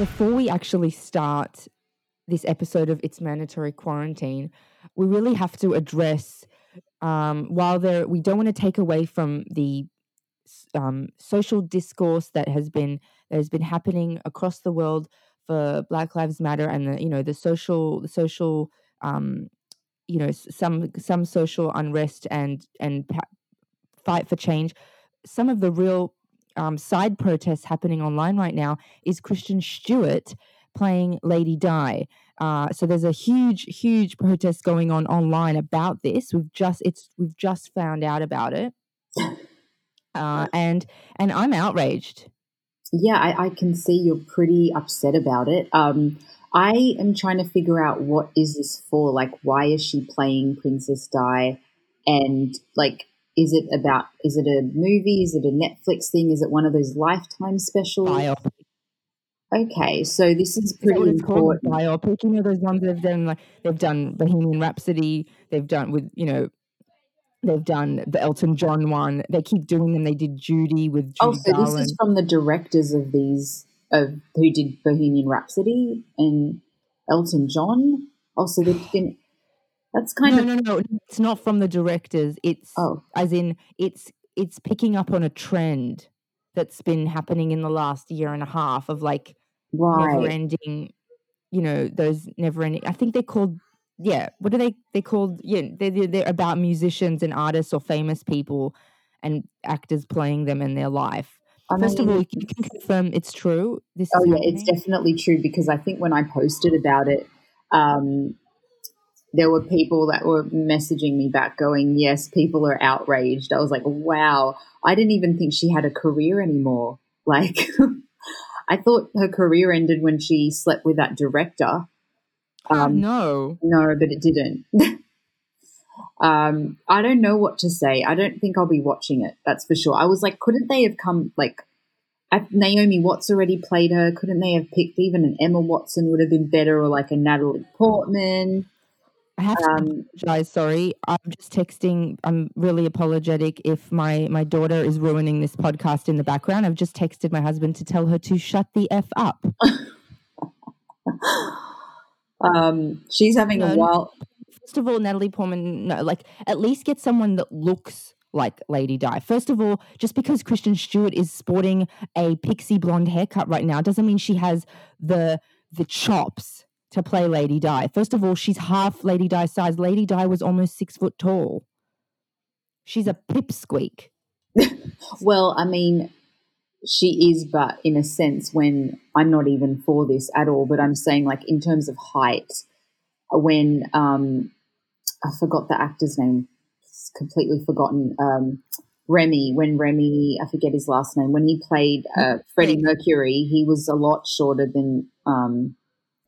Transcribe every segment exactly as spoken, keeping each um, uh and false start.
Before we actually start this episode of It's Mandatory Quarantine, we really have to address, um, while there, we don't want to take away from the um, social discourse that has been that has been happening across the world for Black Lives Matter and the you know the social the social um, you know some some social unrest and and fight for change. Some of the real um, side protests happening online right now is Christian Stewart playing Lady Di. Uh, so there's a huge, huge protest going on online about this. We've just it's we've just found out about it, uh, and and I'm outraged. Yeah, I, I can see you're pretty upset about it. Um, I am trying to figure out what is this for. Like, why is she playing Princess Di? And like, is it about? Is it a movie? Is it a Netflix thing? Is it one of those Lifetime specials? Biopic. Okay, so this is pretty is important. Biopic, you know, those ones they've done, like they've done Bohemian Rhapsody, they've done with, you know, they've done the Elton John one. They keep doing them. They did Judy with Judy. Oh, so Darwin. This is from the directors of these, of who did Bohemian Rhapsody and Elton John. Oh, so they've been. That's kind no, of no, no, no. It's not from the directors. It's oh. as in it's it's picking up on a trend that's been happening in the last year and a half of like. Right. Never ending, you know, those never ending. I think they're called, yeah, what are they? They're called, yeah, they're, they're about musicians and artists or famous people and actors playing them in their life. I mean, first of all, you can confirm it's true. This oh, yeah, happening. It's definitely true because I think when I posted about it, um, there were people that were messaging me back going, yes, people are outraged. I was like, wow, I didn't even think she had a career anymore. Like, I thought her career ended when she slept with that director. Um, oh, no. No, but it didn't. um, I don't know what to say. I don't think I'll be watching it, that's for sure. I was like, couldn't they have come, like, I, Naomi Watts already played her. Couldn't they have picked even an Emma Watson would have been better or like a Natalie Portman? I have um, to apologize, sorry. I'm just texting. I'm really apologetic if my, my daughter is ruining this podcast in the background. I've just texted my husband to tell her to shut the F up. um, she's having no, a while. First of all, Natalie Portman, no, like at least get someone that looks like Lady Di. First of all, just because Kristen Stewart is sporting a pixie blonde haircut right now doesn't mean she has the the chops to play Lady Di. First of all, she's half Lady Di size. Lady Di was almost six foot tall. She's a pipsqueak. Well, I mean, she is, but in a sense, when I'm not even for this at all, but I'm saying like in terms of height, when um, I forgot the actor's name, it's completely forgotten, um, Remy, when Remy, I forget his last name, when he played uh, Freddie Mercury, he was a lot shorter than... Um,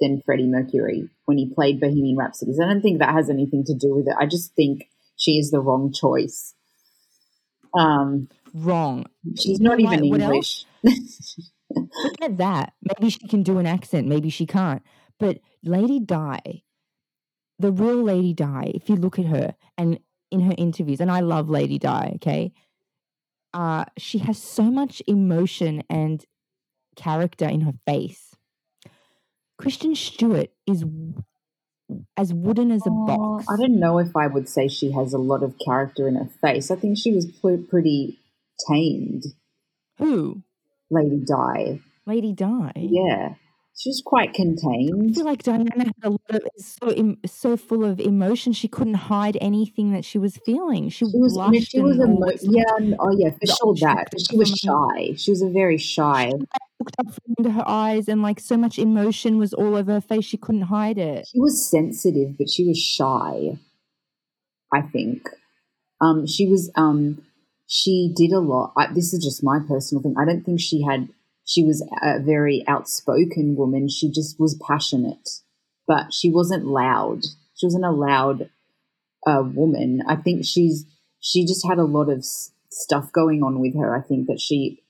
than Freddie Mercury when he played Bohemian Rhapsody. I don't think that has anything to do with it. I just think she is the wrong choice. Um, wrong. She's not what, even English. Look at that. Maybe she can do an accent. Maybe she can't. But Lady Di, the real Lady Di, if you look at her and in her interviews, and I love Lady Di, okay, uh, she has so much emotion and character in her face. Kristen Stewart is as wooden as a box. I don't know if I would say she has a lot of character in her face. I think she was pretty tamed. Who? Lady Di. Lady Di? Yeah. She was quite contained. I feel like Diana had a lot of, so, so full of emotion she couldn't hide anything that she was feeling. She, she was, blushed. She was emo- yeah, oh yeah, for sure that. But she was shy. She was a very shy. Looked up into her eyes and like so much emotion was all over her face she couldn't hide it. She was sensitive but she was shy, I think. Um, she was um, she did a lot. I, this is just my personal thing. I don't think she had she was a very outspoken woman. She just was passionate but she wasn't loud. She wasn't a loud uh, woman. I think she's she just had a lot of s- stuff going on with her. I think that she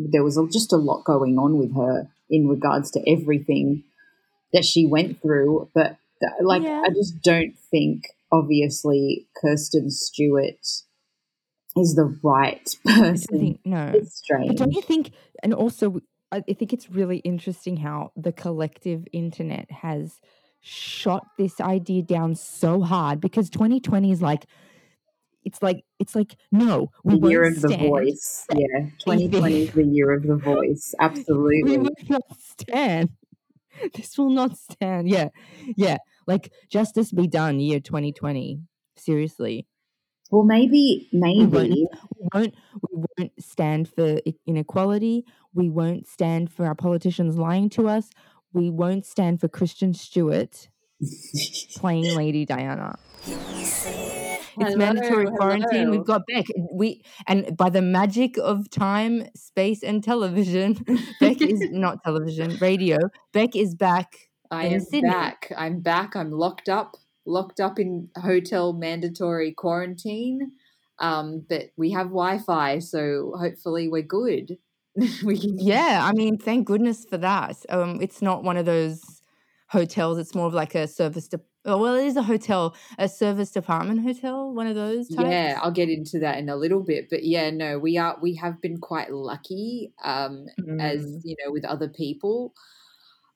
there was just a lot going on with her in regards to everything that she went through. But, like, yeah. I just don't think, obviously, Kristen Stewart is the right person. I don't think, no. It's strange. But don't you think, and also I think it's really interesting how the collective internet has shot this idea down so hard, because twenty twenty is like, it's like, it's like, no, we the year of the voice. Yeah. twenty twenty is the year of the voice. Absolutely. We will not stand. This will not stand. Yeah. Yeah. Like, justice be done, year twenty twenty. Seriously. Well, maybe, maybe. We won't, we won't stand for inequality. We won't stand for our politicians lying to us. We won't stand for Christian Stewart playing Lady Diana. It's mandatory quarantine. We've got Beck. We and by the magic of time, space, and television, Beck is not television, radio. Beck is back. I am Sydney. back. I'm back. I'm locked up, locked up in hotel mandatory quarantine. Um, but we have Wi-Fi, so hopefully we're good. we can- yeah, I mean, thank goodness for that. Um, it's not one of those hotels. It's more of like a service department. Oh, well, it is a hotel, a service department hotel, one of those types. Yeah, I'll get into that in a little bit. But, yeah, no, we are we have been quite lucky um, mm. as, you know, with other people.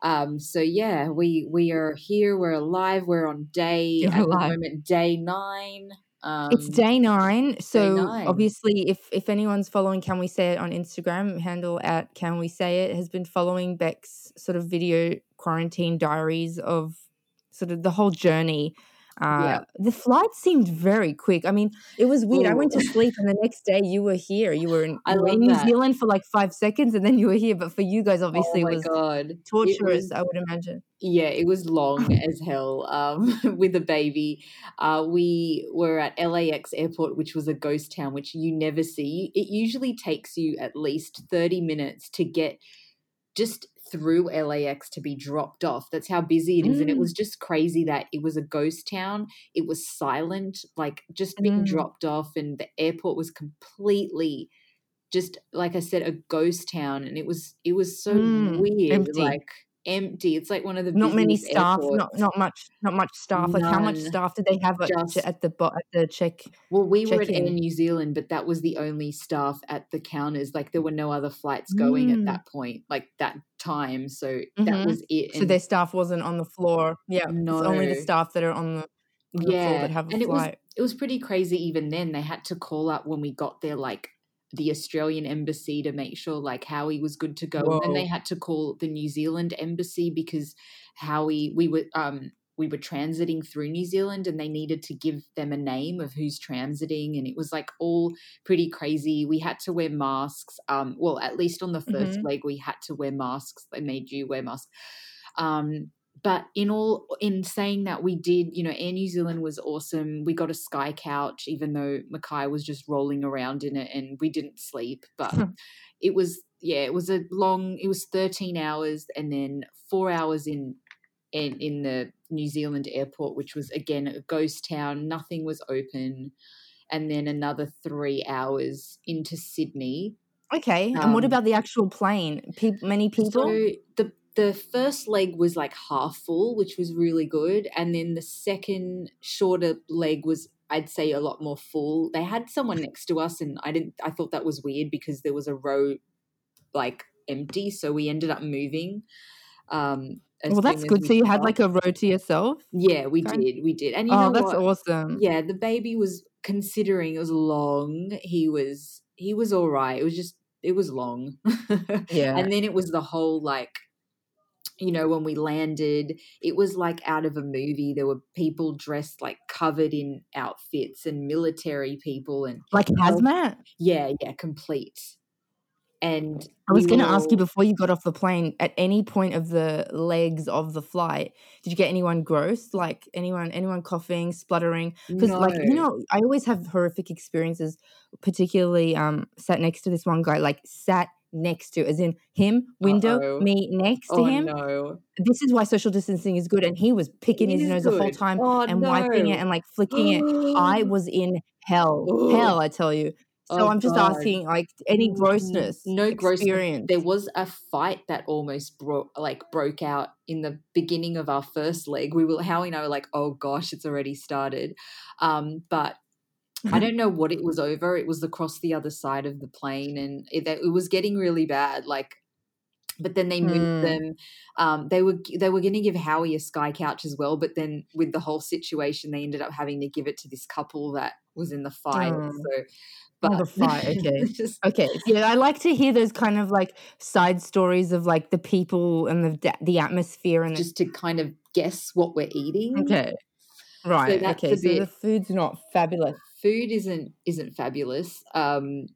Um, so, yeah, we we are here. We're alive. We're on day, at the moment, day nine. Um, it's day nine. So, day nine. Obviously, if, if anyone's following Can We Say It on Instagram, handle at Can We Say It, has been following Beck's sort of video quarantine diaries of sort of the whole journey. Uh, yeah. The flight seemed very quick. I mean, it was weird. Ooh. I went to sleep and the next day you were here. You were in, I love in New that. Zealand for like five seconds and then you were here. But for you guys, obviously, oh it was God. torturous, it was, I would imagine. Yeah, it was long as hell um, with a baby. Uh, we were at L A X airport, which was a ghost town, which you never see. It usually takes you at least thirty minutes to get just through L A X to be dropped off. That's how busy it is. Mm. And it was just crazy that it was a ghost town. It was silent, like just being mm. dropped off, and the airport was completely just, like I said, a ghost town. And it was it was so mm. weird. Empty. Like empty. It's like one of the not many staff, airports. not not much, not much staff. None. Like how much staff did they have just, at the at the check? Well, we check were at in. Air New Zealand, but that was the only staff at the counters. Like there were no other flights going mm. at that point, like that time. So mm-hmm. that was it. And so their staff wasn't on the floor. Yeah, no, it's only the staff that are on the, on yeah. the floor that have a and flight. It was, it was pretty crazy. Even then, they had to call up when we got there, like the Australian embassy to make sure like Howie was good to go. Whoa. And they had to call the New Zealand embassy because Howie, we were um we were transiting through New Zealand and they needed to give them a name of who's transiting, and it was like all pretty crazy. We had to wear masks. Um, well, at least on the first mm-hmm. leg we had to wear masks. They made you wear masks. Um, But in all, in saying that, we did, you know, Air New Zealand was awesome. We got a sky couch, even though Makai was just rolling around in it and we didn't sleep. But it was, yeah, it was a long, it was thirteen hours and then four hours in, in, in the New Zealand airport, which was, again, a ghost town. Nothing was open. And then another three hours into Sydney. Okay. Um, and what about the actual plane? Pe- many people? So the The first leg was like half full, which was really good. And then the second shorter leg was, I'd say, a lot more full. They had someone next to us and I didn't, I thought that was weird because there was a row like empty. So we ended up moving. Um, Well, that's good. So you had like a row to yourself? Yeah, we did. We did. And you know what? Oh, that's awesome. Yeah, the baby was, considering it was long, he was, he was all right. It was just, it was long. Yeah. And then it was the whole like, you know, when we landed, it was like out of a movie. There were people dressed like covered in outfits and military people and like hazmat. Yeah, yeah, complete. And I was going to ask you before you got off the plane, at any point of the legs of the flight, did you get anyone gross? Like anyone, anyone coughing, spluttering? Because no. like you know, I always have horrific experiences. Particularly, um, sat next to this one guy, like sat. next to, as in him, window, Uh-oh. me next to oh, him. No. This is why social distancing is good. And he was picking it his nose good. the whole time oh, and no. wiping it and like flicking it. I was in hell, Ooh. hell, I tell you. So oh, I'm just God. asking, like, any grossness? No experience. grossness. There was a fight that almost bro- like broke out in the beginning of our first leg. We were, Howie and I were like, oh gosh, it's already started. Um, but I don't know what it was over. It was across the other side of the plane and it, it was getting really bad. Like But then they moved mm. them. Um, they were they were going to give Howie a Sky Couch as well, but then with the whole situation, they ended up having to give it to this couple that was in the fight. Mm. So, but oh, the fight. Okay, just, okay. Yeah, I like to hear those kind of like side stories of like the people and the the atmosphere and just the- to kind of guess what we're eating. Okay, right. So that's okay, a bit, so the food's not fabulous. Food isn't isn't fabulous. Um,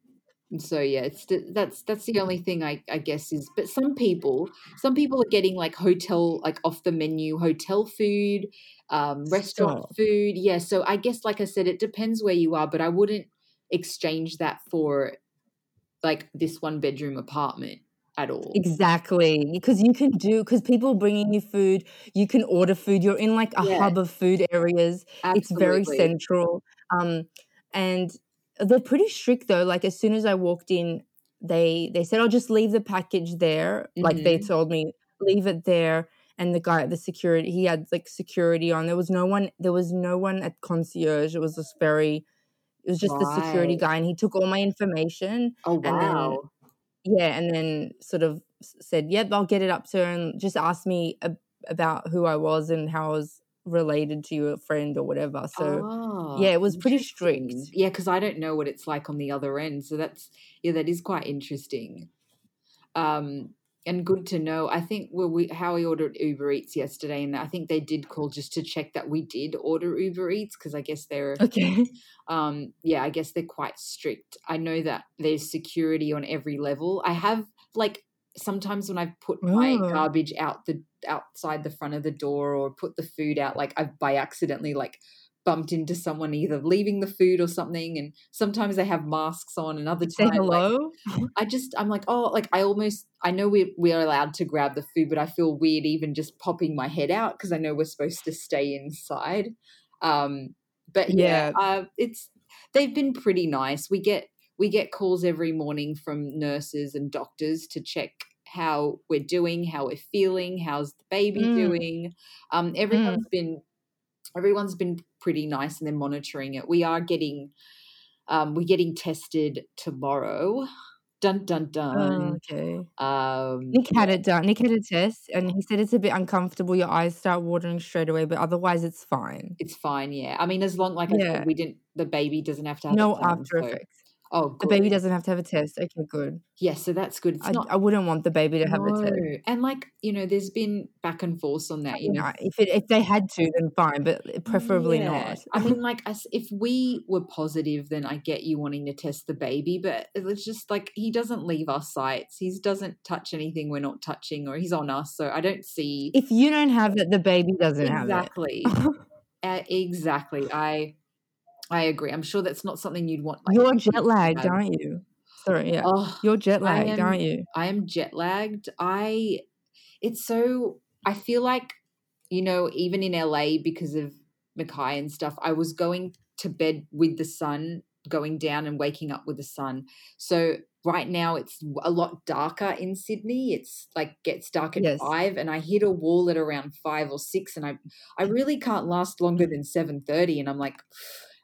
So yeah, it's that's that's the only thing I, I guess is. But some people, some people are getting like hotel, like off the menu hotel food, um, restaurant Stop. food. Yeah, so I guess like I said, it depends where you are. But I wouldn't exchange that for like this one bedroom apartment at all. Exactly, because you can do because people are bringing you food. You can order food. You're in like a yeah. hub of food areas. Absolutely. It's very central. Um, and. They're pretty strict though. Like as soon as I walked in, they they said, "Oh, just leave the package there." Mm-hmm. Like they told me, leave it there. And the guy at the security, he had like security on. There was no one. There was no one at concierge. It was just very. It was just right. the security guy, and he took all my information. Oh wow! And then, yeah, and then sort of said, "Yep, I'll get it up to her," and just asked me ab- about who I was and how I was related to your friend or whatever. So oh, yeah, it was pretty strict. Yeah, because I don't know what it's like on the other end. So that's yeah, that is quite interesting. Um, and good to know. I think well, we Howie ordered Uber Eats yesterday, and I think they did call just to check that we did order Uber Eats because I guess they're okay. Um, yeah, I guess they're quite strict. I know that there's security on every level. I have like. Sometimes when I've put my oh. garbage out the outside the front of the door or put the food out, like I've by accidentally like bumped into someone either leaving the food or something. And sometimes they have masks on and other times hello. Like, I just, I'm like, oh, like I almost, I know we we are allowed to grab the food, but I feel weird even just popping my head out because I know we're supposed to stay inside. Um, but yeah, yeah uh, it's, they've been pretty nice. We get, We get calls every morning from nurses and doctors to check how we're doing, how we're feeling, how's the baby mm. doing. Um, everyone's mm. been everyone's been pretty nice, and they're monitoring it. We are getting um, we're getting tested tomorrow. Dun dun dun. Oh, okay. Um, Nick had it done. Nick had a test, and he said it's a bit uncomfortable. Your eyes start watering straight away, but otherwise it's fine. It's fine. Yeah. I mean, as long like yeah. I said, we didn't. The baby doesn't have to have no done, after so. effects. Oh, good. The baby doesn't have to have a test. Okay, good. Yes, yeah, so that's good. It's I, not, I wouldn't want the baby to have no. a test. And like, you know, there's been back and forth on that. You know, know. If it, if they had to, then fine, but preferably yeah. not. I mean, like, if we were positive, then I get you wanting to test the baby, but it's just like he doesn't leave our sights. He doesn't touch anything we're not touching, or he's on us. So I don't see. If you don't have it, the baby doesn't exactly. have it. uh, exactly. Exactly. I. I agree. I'm sure that's not something you'd want. Like, You're jet lagged, um, aren't you? Sorry, yeah. Oh, You're jet lagged, am, aren't you? I am jet lagged. I, it's so, I feel like, you know, even in L A because of Makai and stuff, I was going to bed with the sun going down and waking up with the sun. So right now it's a lot darker in Sydney. It's like gets dark at yes. five, and I hit a wall at around five or six, and I, I really can't last longer than seven thirty, and I'm like,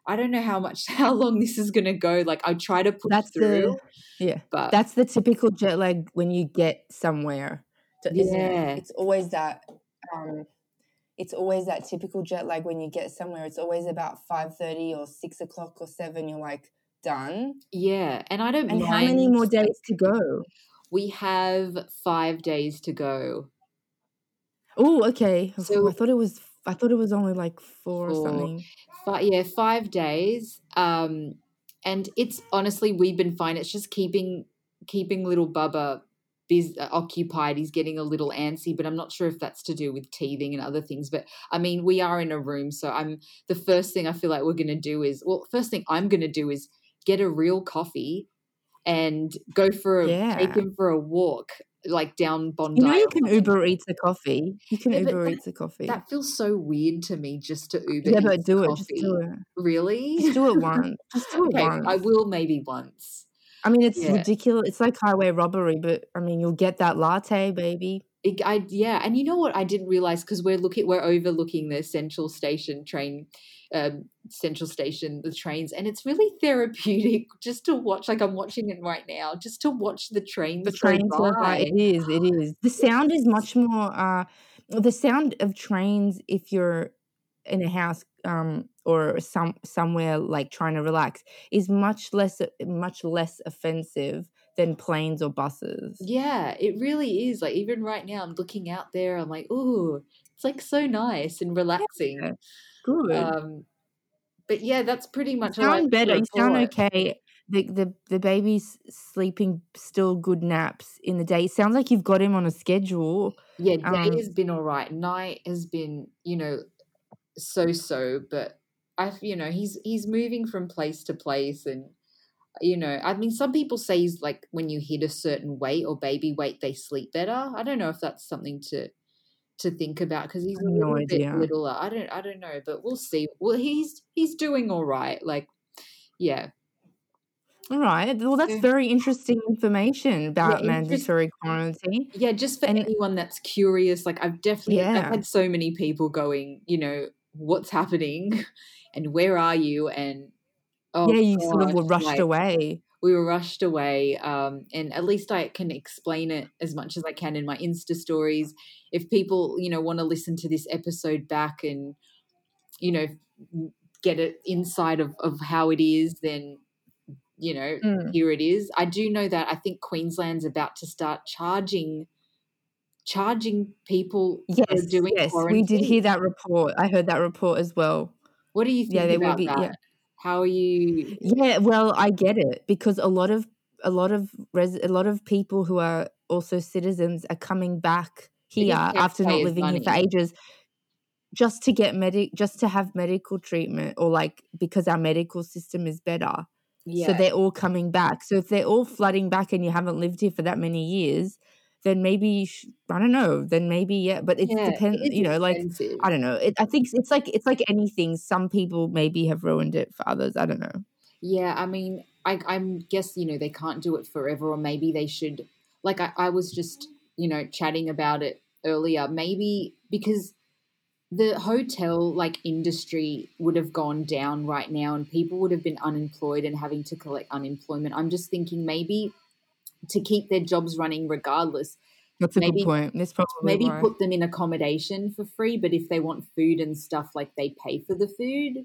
I don't know how much, how long this is going to go. Like I try to push that's through. The, yeah. But that's the typical jet lag when you get somewhere. Yeah. It? It's always that, um, it's always that typical jet lag when you get somewhere. It's always about five thirty or six o'clock or seven. You're like done. Yeah. And I don't and mind. How many more days to go? We have five days to go. Oh, okay. So I thought it was I thought it was only like four, four or something. But yeah, five days. Um, and it's honestly, we've been fine. It's just keeping keeping little Bubba busy, uh, occupied. He's getting a little antsy, but I'm not sure if that's to do with teething and other things. But I mean, we are in a room, so I'm the first thing I feel like we're going to do is well, first thing I'm going to do is get a real coffee and go for a, yeah. take him for a walk. Like down Bondi. You know you can Uber Eats a coffee. You can yeah, Uber Eats a coffee. That feels so weird to me just to Uber yeah, but do it, coffee. Just do it. Really? Just do it once. Just do it okay, once. I will maybe once. I mean, it's yeah. ridiculous. It's like highway robbery, but, I mean, you'll get that latte, baby. It, I, yeah, and you know what I didn't realise because we're looking, we're overlooking the Central Station train um, Central Station, the trains, and it's really therapeutic just to watch. Like I'm watching it right now, just to watch the trains. The trains go by. It is. It is. The sound is much more. Uh, the sound of trains, if you're in a house um, or some somewhere like trying to relax, is much less much less offensive than planes or buses. Yeah, it really is. Like even right now, I'm looking out there. I'm like, ooh, it's like so nice and relaxing. Yeah. Good. Um, but yeah, that's pretty much. You sound better. You sound okay. The, the the baby's sleeping still good naps in the day. It sounds like you've got him on a schedule. Yeah, day um, has been all right. Night has been, you know, so so. But I, you know, he's he's moving from place to place, and you know, I mean, some people say he's like when you hit a certain weight or baby weight, they sleep better. I don't know if that's something to. to think about because he's a little no bit littler. I don't I don't know, but we'll see. Well, he's he's doing all right. Like, yeah. All right. Well, that's very interesting information about yeah, mandatory quarantine. Yeah, just for and anyone that's curious, like I've definitely yeah. I've had so many people going, you know, what's happening and where are you? And oh yeah, you God, sort of were rushed like, away. We were rushed away, um, and at least I can explain it as much as I can in my Insta stories. If people, you know, want to listen to this episode back and, you know, get it inside of, of how it is, then, you know, mm. here it is. I do know that I think Queensland's about to start charging charging people yes, for doing yes. quarantine. We did hear that report. I heard that report as well. What do you think yeah, they about will be, that? Yeah. How are you? Yeah, well, I get it because a lot of a lot of res- a lot of people who are also citizens are coming back here after not living money. here for ages, just to get medic, just to have medical treatment, or like because our medical system is better. Yeah. So they're all coming back. So if they're all flooding back and you haven't lived here for that many years, then maybe you should, I don't know. Then maybe yeah, but it yeah, depends. It you know, like expensive. I don't know. It, I think it's like it's like anything. Some people maybe have ruined it for others. I don't know. Yeah, I mean, I I guess you know they can't do it forever, or maybe they should. Like I, I was just you know chatting about it earlier. Maybe because the hotel like industry would have gone down right now, and people would have been unemployed and having to collect unemployment. I'm just thinking maybe. To keep their jobs running regardless. That's a maybe, good point. That's probably maybe why. Put them in accommodation for free, but if they want food and stuff, like they pay for the food.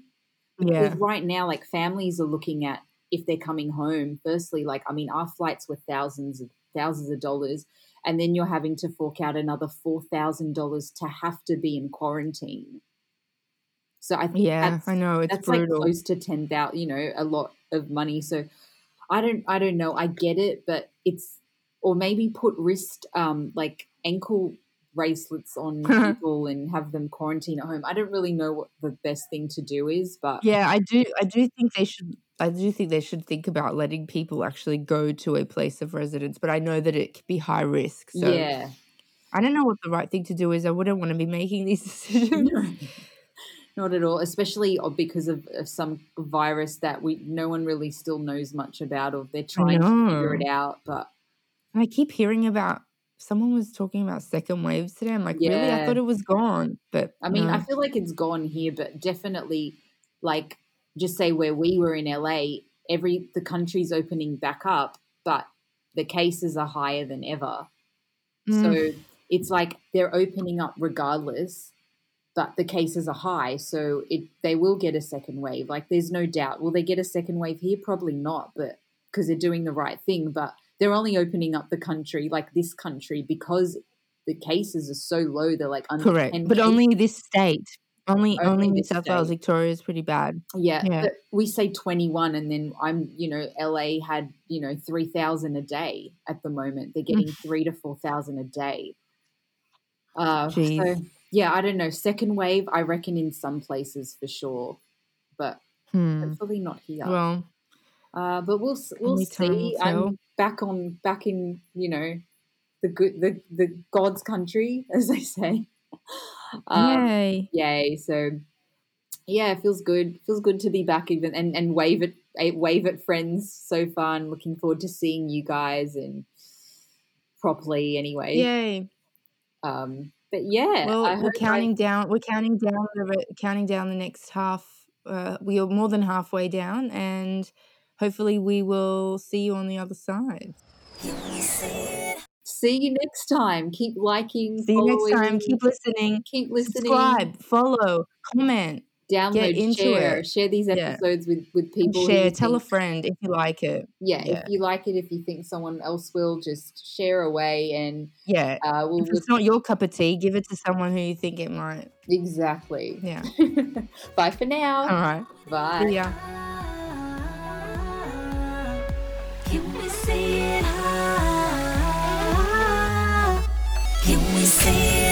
Because yeah. right now, like families are looking at if they're coming home. Firstly, like I mean, our flights were thousands of thousands of dollars, and then you're having to fork out another four thousand dollars to have to be in quarantine. So I think yeah, that's, I know it's that's brutal. Like close to ten thousand. You know, a lot of money. So. I don't I don't know. I get it, but it's or maybe put wrist um like ankle bracelets on people and have them quarantine at home. I don't really know what the best thing to do is, but yeah, I do I do think they should I do think they should think about letting people actually go to a place of residence, but I know that it could be high risk. So yeah. I don't know what the right thing to do is. I wouldn't want to be making these decisions. No. Not at all, especially because of, of some virus that we no one really still knows much about, or they're trying to figure it out. But I keep hearing about someone was talking about second waves today. I'm like, yeah. really? I thought it was gone. But I mean, no. I feel like it's gone here, but definitely, like, just say where we were in L A, every the country's opening back up, but the cases are higher than ever. Mm. So it's like they're opening up regardless. But the cases are high, so it they will get a second wave. Like, there's no doubt. Will they get a second wave here? Probably not, but because they're doing the right thing. But they're only opening up the country, like this country, because the cases are so low. They're like under correct, ten but cases. Only this state, only only, only New South Wales, Victoria is pretty bad. Yeah, yeah. But we say twenty-one, and then I'm, you know, L A had you know three thousand a day at the moment. They're getting three to four thousand a day. Uh, Jeez. So, yeah, I don't know. Second wave, I reckon in some places for sure, but hmm. hopefully not here. Well, uh, but we'll we'll see. I'm back on back in you know the good the the God's country, as they say. Um, yay! Yay! So yeah, it feels good. It feels good to be back, even and and wave at wave at friends so far, and looking forward to seeing you guys and properly anyway. Yay! Um. But yeah, well, I we're counting I... down. We're counting down the counting down the next half uh, we are more than halfway down, and hopefully we will see you on the other side. See you next time. Keep liking. See you next time. Keep listening. Keep listening. Subscribe, follow, comment, download, get into share. It. Share these episodes yeah. with, with people. Share. Tell think, a friend if you like it. Yeah, yeah, if you like it, if you think someone else will, just share away and yeah. Uh, we'll, if it's not your cup of tea, give it to someone who you think it might. Exactly. Yeah. Bye for now. All right. Bye. See ya. Can we say it? Can we say it?